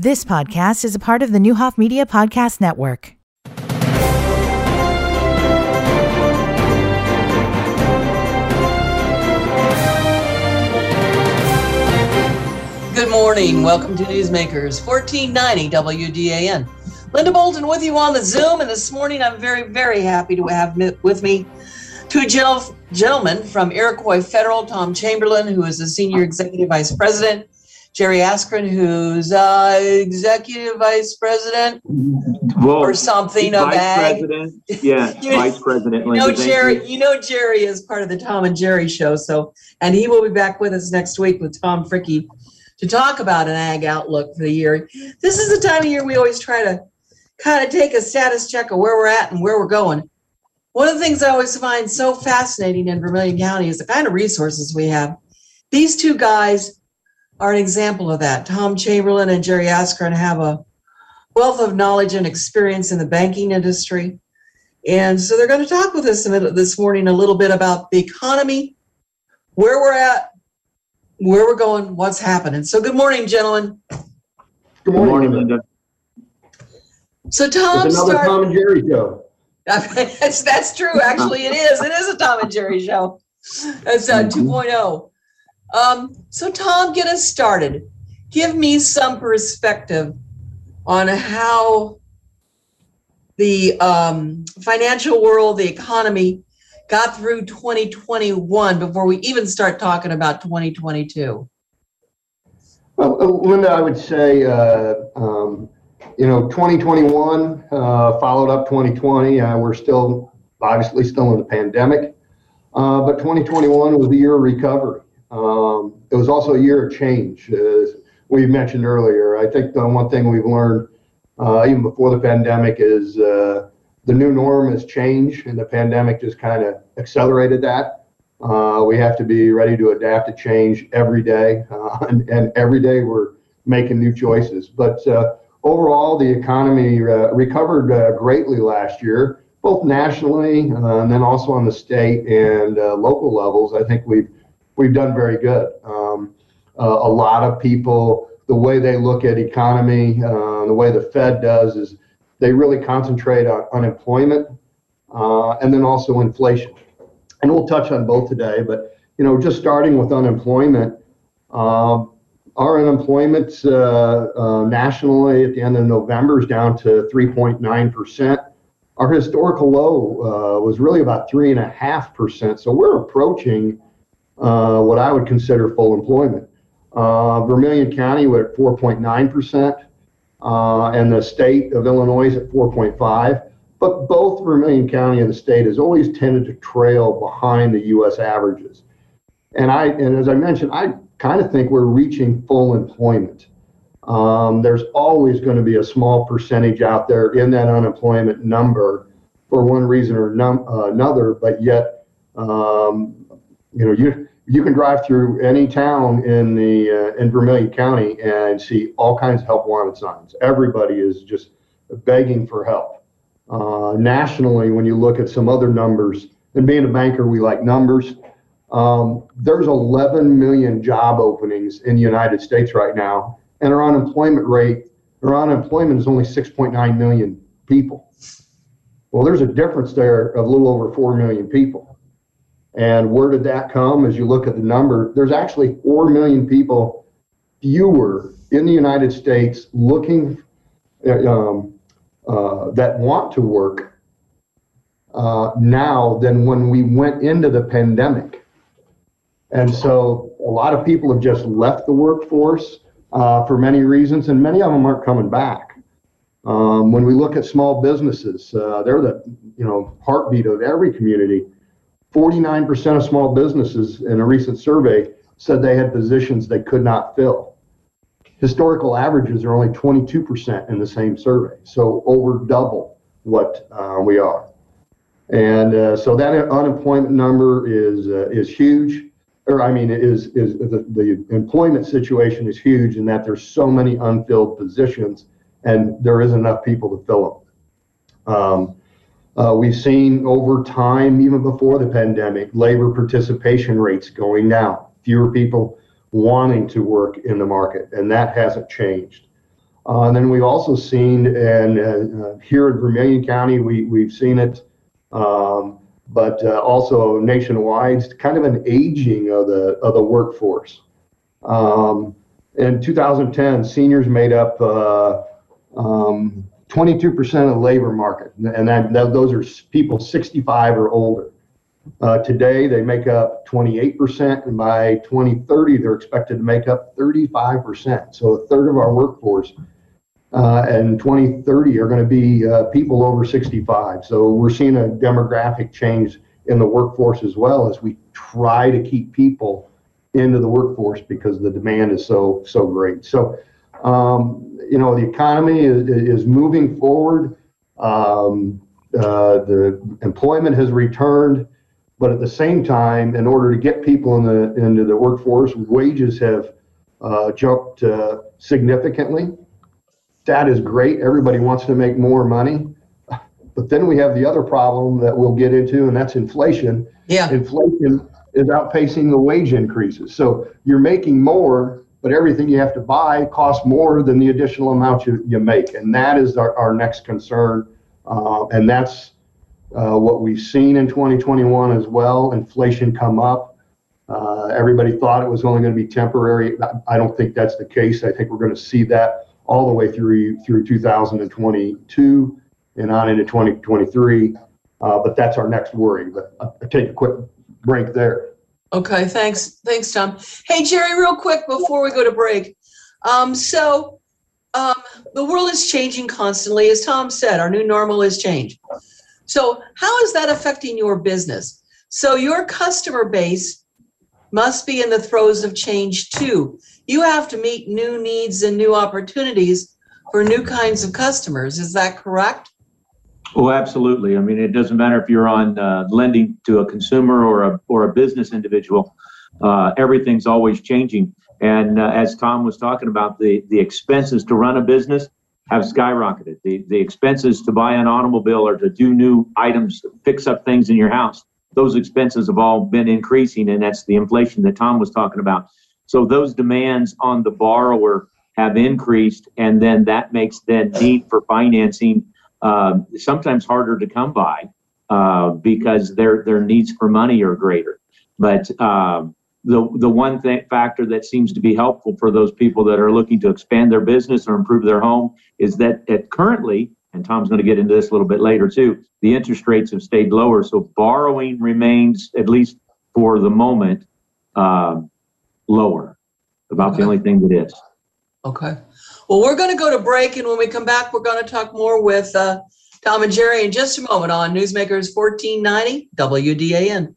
This podcast is a part of the Neuhoff Media Podcast Network. Good morning. Welcome to Newsmakers 1490 WDAN. Linda Bolton with you on the Zoom, and this morning I'm very happy to have with me two gentlemen from Iroquois Federal, Tom Chamberlain, who is the Senior Executive Vice President, Jerry Askren, who's Executive Vice President or something of that. Vice President. Jerry is part of the Tom and Jerry show, and he will be back with us next week with Tom Fricke to talk about an ag outlook for the year. This is the time of year we always try to kind of take a status check of where we're at and where we're going. One of the things I always find so fascinating in Vermilion County is the kind of resources we have. These two guys are an example of that. Tom Chamberlain and Jerry Askren have a wealth of knowledge and experience in the banking industry. And so they're going to talk with us this morning a little bit about the economy, where we're at, where we're going, what's happening. So good morning, gentlemen. Good morning, Linda. So Tom, it's another Tom and Jerry show. That's true. Actually, it is. It is a Tom and Jerry show. That's 2.0. So Tom, get us started. Give me some perspective on how the financial world, the economy, got through 2021 before we even start talking about 2022. Well, Linda, I would say, 2021 followed up 2020. We're still in the pandemic, but 2021 was the year of recovery. It was also a year of change, as we mentioned earlier. I think the one thing we've learned, even before the pandemic, is the new norm is change, and the pandemic just kind of accelerated that. We have to be ready to adapt to change every day, and every day we're making new choices. But overall, the economy recovered greatly last year, both nationally and then also on the state and local levels. I think we've done very good. A lot of people, the way they look at economy, the way the Fed does is they really concentrate on unemployment and then also inflation. And we'll touch on both today, but just starting with unemployment, our unemployment's nationally at the end of November is down to 3.9%. Our historical low was really about 3.5%. So we're approaching what I would consider full employment. Vermilion County were at 4.9%. And the state of Illinois is at 4.5, but both Vermilion County and the state has always tended to trail behind the U.S. averages. And as I mentioned, I kind of think we're reaching full employment. There's always going to be a small percentage out there in that unemployment number for one reason or another, but yet, you can drive through any town in Vermilion County and see all kinds of help wanted signs. Everybody is just begging for help. Nationally, when you look at some other numbers, and being a banker, we like numbers. There's 11 million job openings in the United States right now, and our unemployment is only 6.9 million people. Well, there's a difference there of a little over 4 million people. And where did that come? As you look at the number, there's actually 4 million people fewer in the United States looking that want to work now than when we went into the pandemic. And so a lot of people have just left the workforce for many reasons, and many of them aren't coming back. When we look at small businesses, they're the heartbeat of every community. 49% of small businesses in a recent survey said they had positions they could not fill. Historical averages are only 22% in the same survey, so over double what we are. And so that unemployment number is huge, the employment situation is huge in that there's so many unfilled positions and there isn't enough people to fill them. We've seen over time, even before the pandemic, labor participation rates going down, fewer people wanting to work in the market, and that hasn't changed. And then we've also seen, and here in Vermilion County, we've seen it, but also nationwide, kind of an aging of the workforce. In 2010, seniors made up 22% of the labor market, and those are people 65 or older. Today, they make up 28%, and by 2030, they're expected to make up 35%. So a third of our workforce in 2030 are going to be people over 65. So we're seeing a demographic change in the workforce as well, as we try to keep people into the workforce because the demand is so great. So, you know, the economy is moving forward. The employment has returned, but at the same time, in order to get people into the workforce, wages have jumped significantly. That is great. Everybody wants to make more money. But then we have the other problem that we'll get into, and that's inflation. Yeah. Inflation is outpacing the wage increases. So you're making more, but everything you have to buy costs more than the additional amount you make. And that is our next concern. And that's what we've seen in 2021 as well. Inflation come up. Everybody thought it was only going to be temporary. I don't think that's the case. I think we're going to see that all the way through 2022 and on into 2023. But that's our next worry. But I'll take a quick break there. Okay, thanks, Tom. Hey, Jerry, real quick before we go to break. The world is changing constantly. As Tom said, our new normal is change. So how is that affecting your business? So your customer base must be in the throes of change too. You have to meet new needs and new opportunities for new kinds of customers. Is that correct? Oh, absolutely. I mean, it doesn't matter if you're on lending to a consumer or a business individual. Everything's always changing. And as Tom was talking about, the expenses to run a business have skyrocketed. The expenses to buy an automobile or to do new items, fix up things in your house, those expenses have all been increasing, and that's the inflation that Tom was talking about. So those demands on the borrower have increased, and then that makes the need for financing sometimes harder to come by because their needs for money are greater. But the one factor that seems to be helpful for those people that are looking to expand their business or improve their home is that currently, and Tom's going to get into this a little bit later too, the interest rates have stayed lower. So borrowing remains, at least for the moment, lower. About okay. The only thing that is. Okay. Well, we're going to go to break, and when we come back, we're going to talk more with Tom and Jerry in just a moment on Newsmakers 1490 WDAN.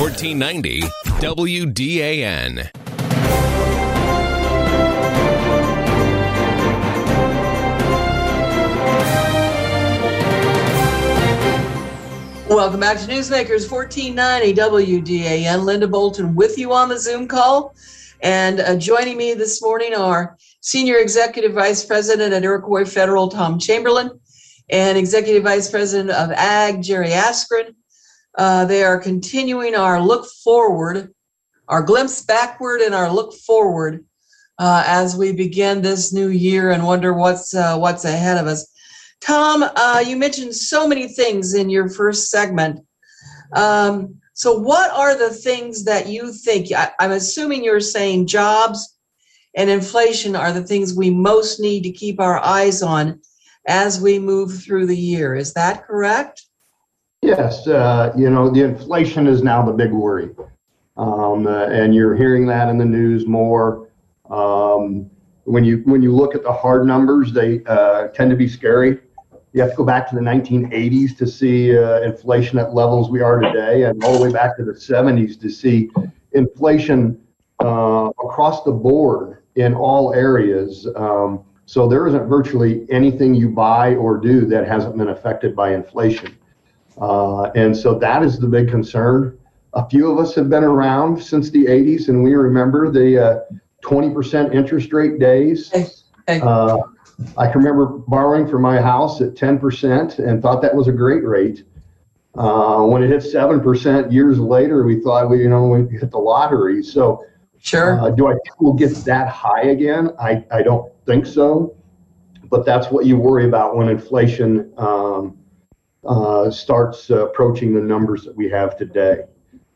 1490 WDAN. Welcome back to Newsmakers 1490 WDAN. Linda Bolton with you on the Zoom call. And joining me this morning are Senior Executive Vice President at Iroquois Federal, Tom Chamberlain, and Executive Vice President of Ag, Jerry Askren. They are continuing our look forward, our glimpse backward and our look forward as we begin this new year and wonder what's ahead of us. Tom, you mentioned so many things in your first segment. So what are the things that you think, I'm assuming you're saying jobs and inflation are the things we most need to keep our eyes on as we move through the year. Is that correct? Yes, you know, the inflation is now the big worry, and you're hearing that in the news more. When you look at the hard numbers, they tend to be scary. You have to go back to the 1980s to see inflation at levels we are today, and all the way back to the 70s to see inflation across the board in all areas. So there isn't virtually anything you buy or do that hasn't been affected by inflation. And so that is the big concern. A few of us have been around since the 80s, and we remember the 20% interest rate days. Hey. I can remember borrowing for my house at 10% and thought that was a great rate. When it hit 7% years later, we thought we hit the lottery. So, sure. Do I think we'll get that high again? I don't think so. but that's what you worry about when inflation starts approaching the numbers that we have today.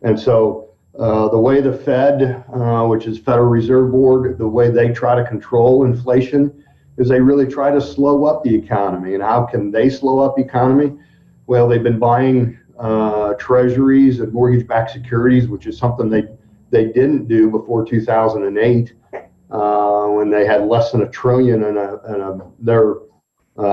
And so the way the Fed, which is Federal Reserve Board, the way they try to control inflation is they really try to slow up the economy. And how can they slow up the economy? Well, they've been buying treasuries and mortgage-backed securities, which is something they didn't do before 2008 when they had less than $1 trillion in their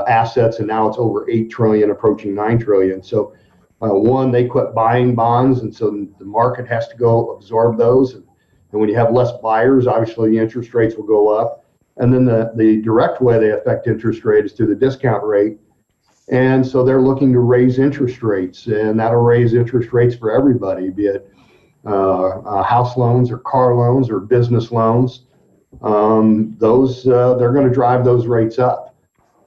assets, and now it's over $8 trillion, approaching $9 trillion. So one, they quit buying bonds, and so the market has to go absorb those. And when you have less buyers, obviously the interest rates will go up. And then the direct way they affect interest rate is through the discount rate. And so they're looking to raise interest rates, and that'll raise interest rates for everybody, be it house loans or car loans or business loans. Those they're going to drive those rates up.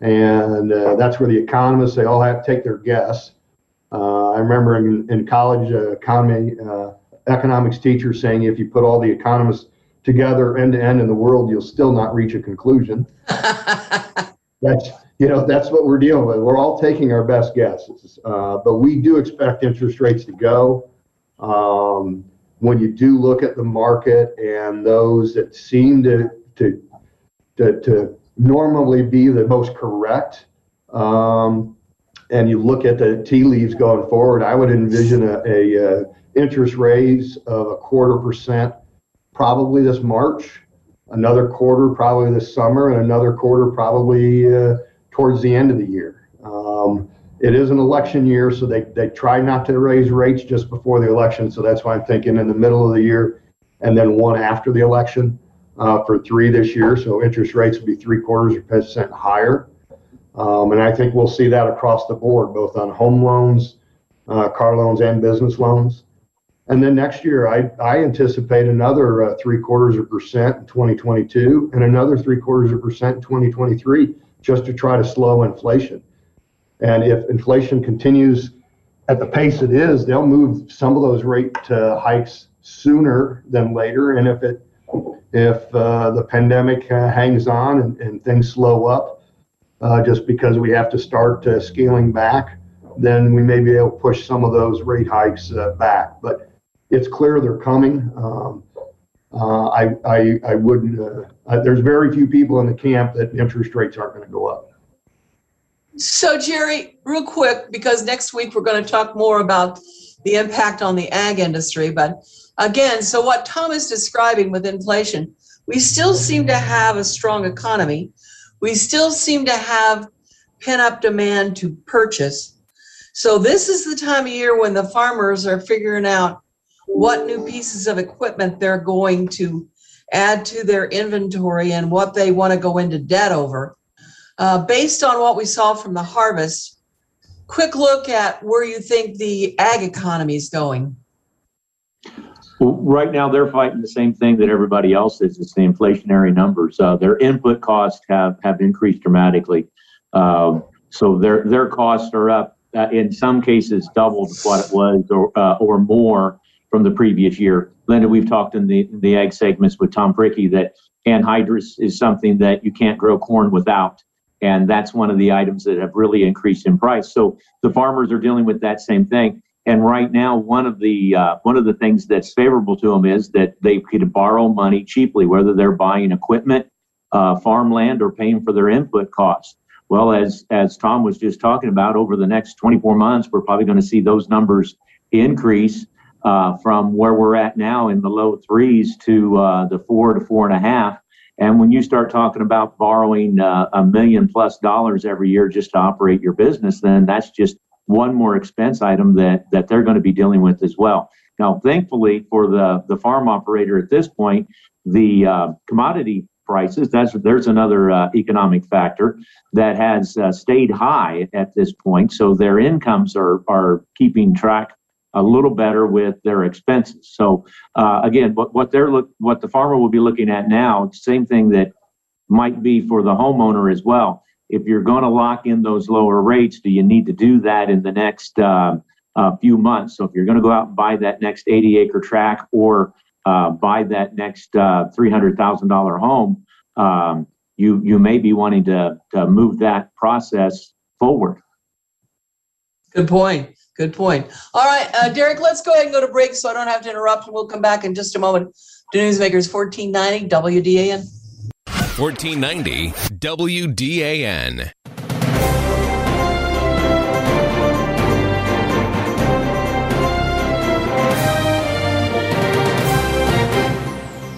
And that's where the economists, they all have to take their guess. I remember in college, economics teacher saying, if you put all the economists together end to end in the world, you'll still not reach a conclusion. That's what we're dealing with. We're all taking our best guesses, but we do expect interest rates to go. When you do look at the market and those that seem to normally be the most correct, and you look at the tea leaves going forward, I would envision a interest raise of 0.25% probably this March, another quarter probably this summer, and another quarter probably towards the end of the year. It is an election year, so they try not to raise rates just before the election, so that's why I'm thinking in the middle of the year and then one after the election for 3 this year, so interest rates will be 0.75% higher. And I think we'll see that across the board, both on home loans, car loans, and business loans. And then next year, I anticipate another 0.75% in 2022 and another 0.75% in 2023, just to try to slow inflation. And if inflation continues at the pace it is, they'll move some of those rate hikes sooner than later. And if the pandemic hangs on and things slow up, just because we have to start scaling back, then we may be able to push some of those rate hikes back. But it's clear they're coming. I wouldn't. There's very few people in the camp that interest rates aren't going to go up. So, Jerry, real quick, because next week we're going to talk more about the impact on the ag industry. But again, so what Tom is describing with inflation, we still seem to have a strong economy. We still seem to have pent-up demand to purchase. So this is the time of year when the farmers are figuring out what new pieces of equipment they're going to add to their inventory and what they want to go into debt over. Based on what we saw from the harvest, quick look at where you think the ag economy is going. Well, right now, they're fighting the same thing that everybody else is. It's the inflationary numbers. Their input costs have increased dramatically. So their costs are up, in some cases, doubled what it was or more from the previous year. Linda, we've talked in the ag segments with Tom Fricke that anhydrous is something that you can't grow corn without. And that's one of the items that have really increased in price. So the farmers are dealing with that same thing. And right now, one of the things that's favorable to them is that they could borrow money cheaply, whether they're buying equipment, farmland, or paying for their input costs. Well, as Tom was just talking about, over the next 24 months, we're probably going to see those numbers increase from where we're at now in the low 3s to the 4 to 4.5. And when you start talking about borrowing $1 million+ every year just to operate your business, then that's just one more expense item that they're going to be dealing with as well. Now, thankfully for the farm operator at this point, the commodity prices, there's another economic factor that has stayed high at this point. So their incomes are keeping track a little better with their expenses. So again, what the farmer will be looking at now, same thing that might be for the homeowner as well. If you're going to lock in those lower rates, do you need to do that in the next few months? So if you're going to go out and buy that next 80-acre tract or buy that next $300,000 home, you may be wanting to move that process forward. Good point. Good point. All right, Derek, let's go ahead and go to break so I don't have to interrupt, and we'll come back in just a moment to Newsmakers 1490 WDAN. 1490 WDAN.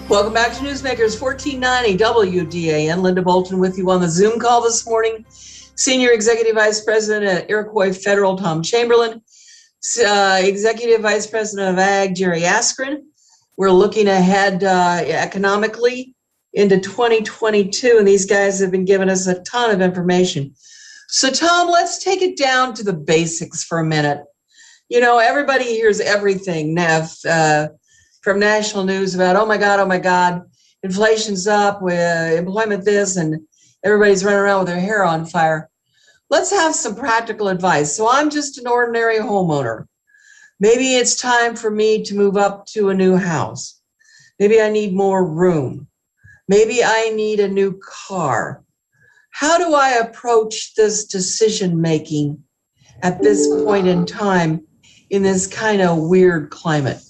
Welcome back to Newsmakers 1490 WDAN. Linda Bolton with you on the Zoom call this morning. Senior Executive Vice President at Iroquois Federal, Tom Chamberlain. Executive Vice President of Ag, Jerry Askren. We're looking ahead economically into 2022, and these guys have been giving us a ton of information. So, Tom, let's take it down to the basics for a minute. You know, everybody hears everything now from national news about, oh, my God, inflation's up, employment this, and everybody's running around with their hair on fire. Let's have some practical advice. So I'm just an ordinary homeowner. Maybe it's time for me to move up to a new house. Maybe I need more room. Maybe I need a new car. How do I approach this decision-making at this point in time in this kind of weird climate?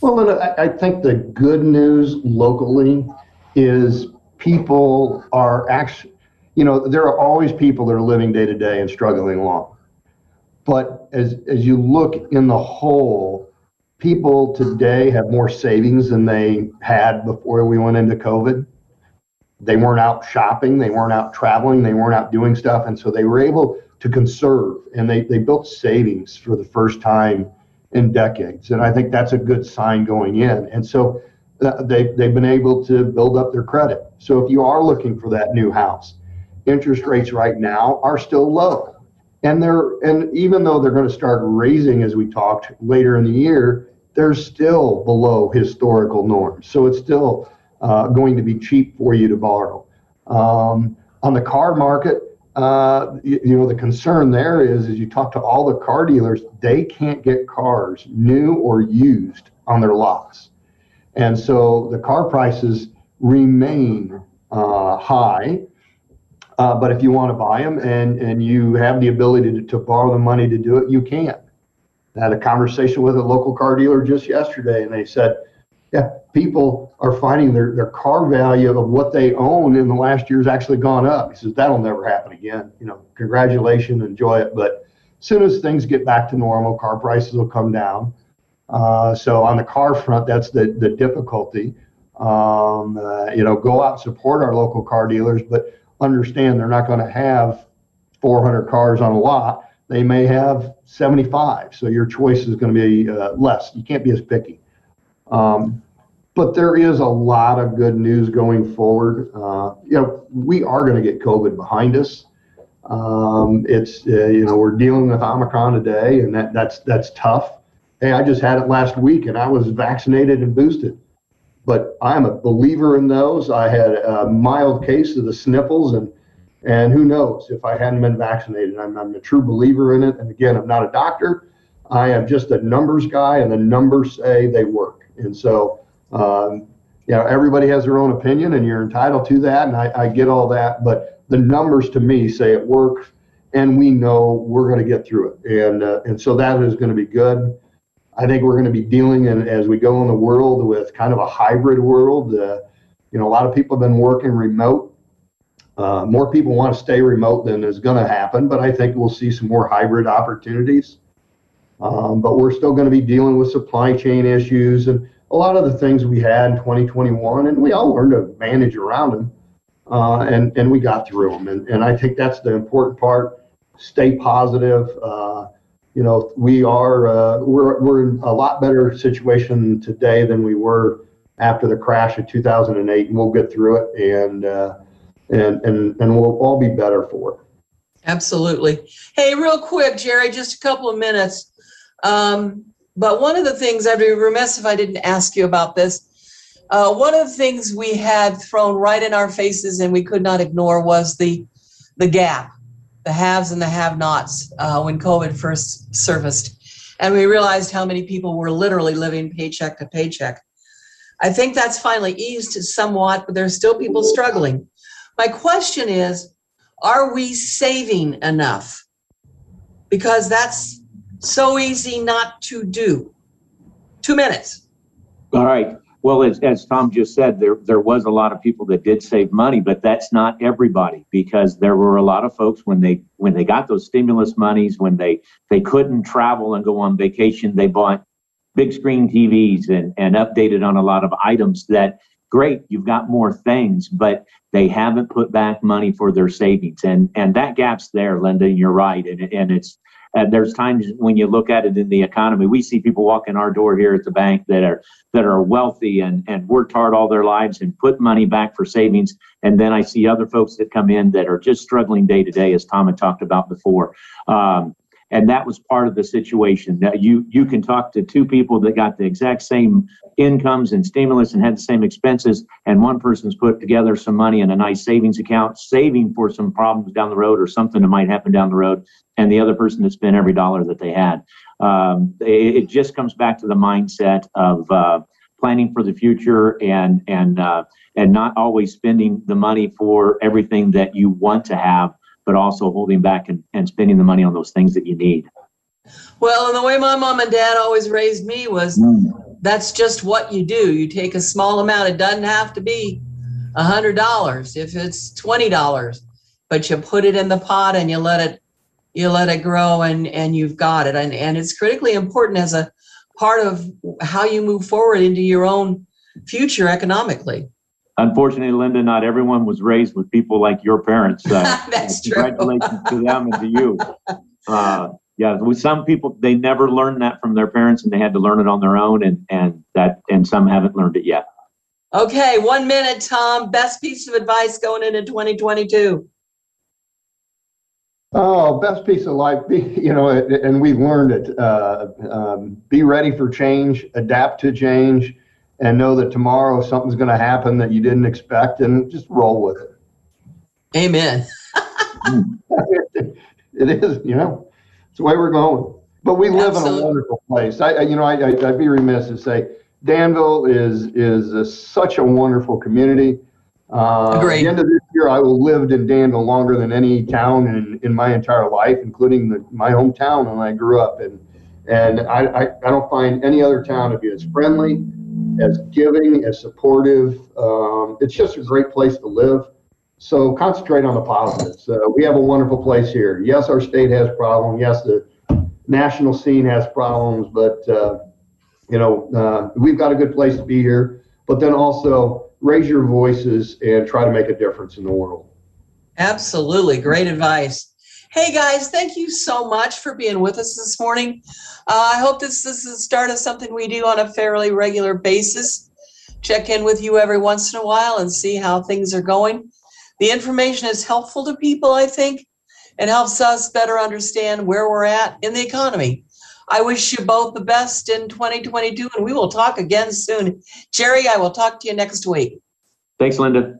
Well, I think the good news locally is people are actually, you know, there are always people that are living day to day and struggling along. But as you look in the whole, people today have more savings than they had before we went into COVID. They weren't out shopping. They weren't out traveling. They weren't out doing stuff. And so they were able to conserve, and they built savings for the first time in decades. And I think that's a good sign going in. And so they've been able to build up their credit. So if you are looking for that new house, interest rates right now are still low. And even though they're going to start raising, as we talked later in the year, they're still below historical norms. So it's still going to be cheap for you to borrow. On the car market, the concern there is, as you talk to all the car dealers, they can't get cars new or used on their lots. And so the car prices remain high, but if you want to buy them and you have the ability to borrow the money to do it, you can. I had a conversation with a local car dealer just yesterday, and they said, yeah, people are finding their car value of what they own in the last year has actually gone up. He says, that'll never happen again. You know, congratulations, enjoy it. But as soon as things get back to normal, car prices will come down. So on the car front, that's the difficulty. Go out and support our local car dealers, but understand they're not going to have 400 cars on a lot. They may have 75. So your choice is going to be less. You can't be as picky. But there is a lot of good news going forward. We are going to get COVID behind us. We're dealing with Omicron today, and that's tough. Hey, I just had it last week, and I was vaccinated and boosted. But I'm a believer in those. I had a mild case of the sniffles, and who knows if I hadn't been vaccinated. I'm a true believer in it. And again, I'm not a doctor. I am just a numbers guy, and the numbers say they work. And so, everybody has their own opinion, and you're entitled to that, and I get all that. But the numbers to me say it works, and we know we're going to get through it. And so that is going to be good. I think we're going to be dealing as we go in the world with kind of a hybrid world. A lot of people have been working remote. More people want to stay remote than is going to happen, but I think we'll see some more hybrid opportunities. But we're still going to be dealing with supply chain issues and a lot of the things we had in 2021, and we all learned to manage around them, and we got through them. And I think that's the important part. Stay positive. We're in a lot better situation today than we were after the crash of 2008, and we'll get through it, and we'll all be better for it. Absolutely. Hey, real quick, Jerry, just a couple of minutes. But one of the things, I'd be remiss if I didn't ask you about this. One of the things we had thrown right in our faces and we could not ignore was the gap. The haves and the have-nots when COVID first surfaced. And we realized how many people were literally living paycheck to paycheck. I think that's finally eased somewhat, but there's still people struggling. My question is, are we saving enough? Because that's so easy not to do. 2 minutes. All right. Well, as Tom just said, there was a lot of people that did save money, but that's not everybody, because there were a lot of folks when they got those stimulus monies, when they couldn't travel and go on vacation, they bought big screen TVs and updated on a lot of items that, great, you've got more things, but they haven't put back money for their savings. And that gap's there, Linda, and you're right. And it's there's times when you look at it in the economy, we see people walk in our door here at the bank that are wealthy and worked hard all their lives and put money back for savings. And then I see other folks that come in that are just struggling day to day, as Tom had talked about before. And that was part of the situation. Now, you can talk to two people that got the exact same incomes and stimulus and had the same expenses, and one person's put together some money in a nice savings account, saving for some problems down the road or something that might happen down the road, and the other person that spent every dollar that they had. It just comes back to the mindset of planning for the future and not always spending the money for everything that you want to have, but also holding back and spending the money on those things that you need. Well, and the way my mom and dad always raised me was, that's just what you do. You take a small amount. It doesn't have to be $100 if it's $20, but you put it in the pot and you let it grow and you've got it. And it's critically important as a part of how you move forward into your own future economically. Unfortunately, Linda, not everyone was raised with people like your parents. That's true. Congratulations to them and to you. Yeah, with some people, they never learned that from their parents, and they had to learn it on their own, and some haven't learned it yet. Okay, 1 minute, Tom. Best piece of advice going into 2022. Oh, best piece of life, and we've learned it. Be ready for change, adapt to change, and know that tomorrow something's going to happen that you didn't expect, and just roll with it. Amen. It is, it's the way we're going. But we live in a wonderful place. I'd be remiss to say Danville is such a wonderful community. At the end of this year, I will lived in Danville longer than any town in my entire life, including my hometown when I grew up in. And I don't find any other town to be as friendly, as giving, as supportive. It's just a great place to live. So concentrate on the positives. We have a wonderful place here. Yes, our state has problems. Yes, the national scene has problems. But, we've got a good place to be here. But then also raise your voices and try to make a difference in the world. Absolutely. Great advice. Hey, guys, thank you so much for being with us this morning. I hope this is the start of something we do on a fairly regular basis. Check in with you every once in a while and see how things are going. The information is helpful to people, I think, and helps us better understand where we're at in the economy. I wish you both the best in 2022, and we will talk again soon. Jerry, I will talk to you next week. Thanks, Linda.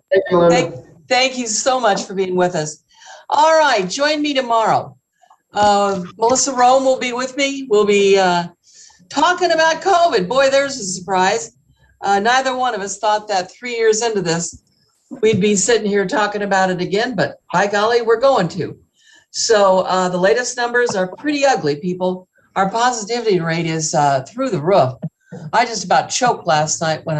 Thank you so much for being with us. All right, join me tomorrow. Melissa Rome will be with me. We'll be talking about COVID. Boy, there's a surprise. Neither one of us thought that 3 years into this, we'd be sitting here talking about it again, but by golly, we're going to. So the latest numbers are pretty ugly, people. Our positivity rate is through the roof. I just about choked last night when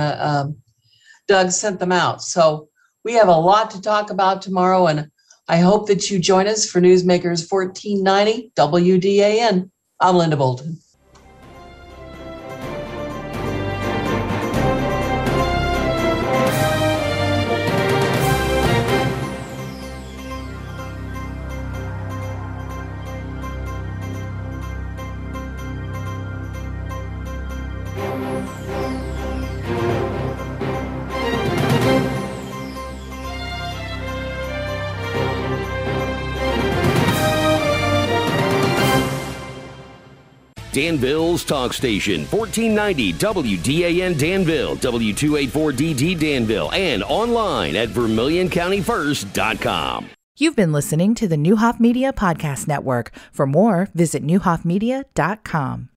Doug sent them out. So we have a lot to talk about tomorrow, and I hope that you join us for Newsmakers 1490 WDAN. I'm Linda Bolton. Danville's talk station, 1490 WDAN Danville, W284DD Danville, and online at vermilioncountyfirst.com. You've been listening to the Neuhoff Media Podcast Network. For more, visit neuhoffmedia.com.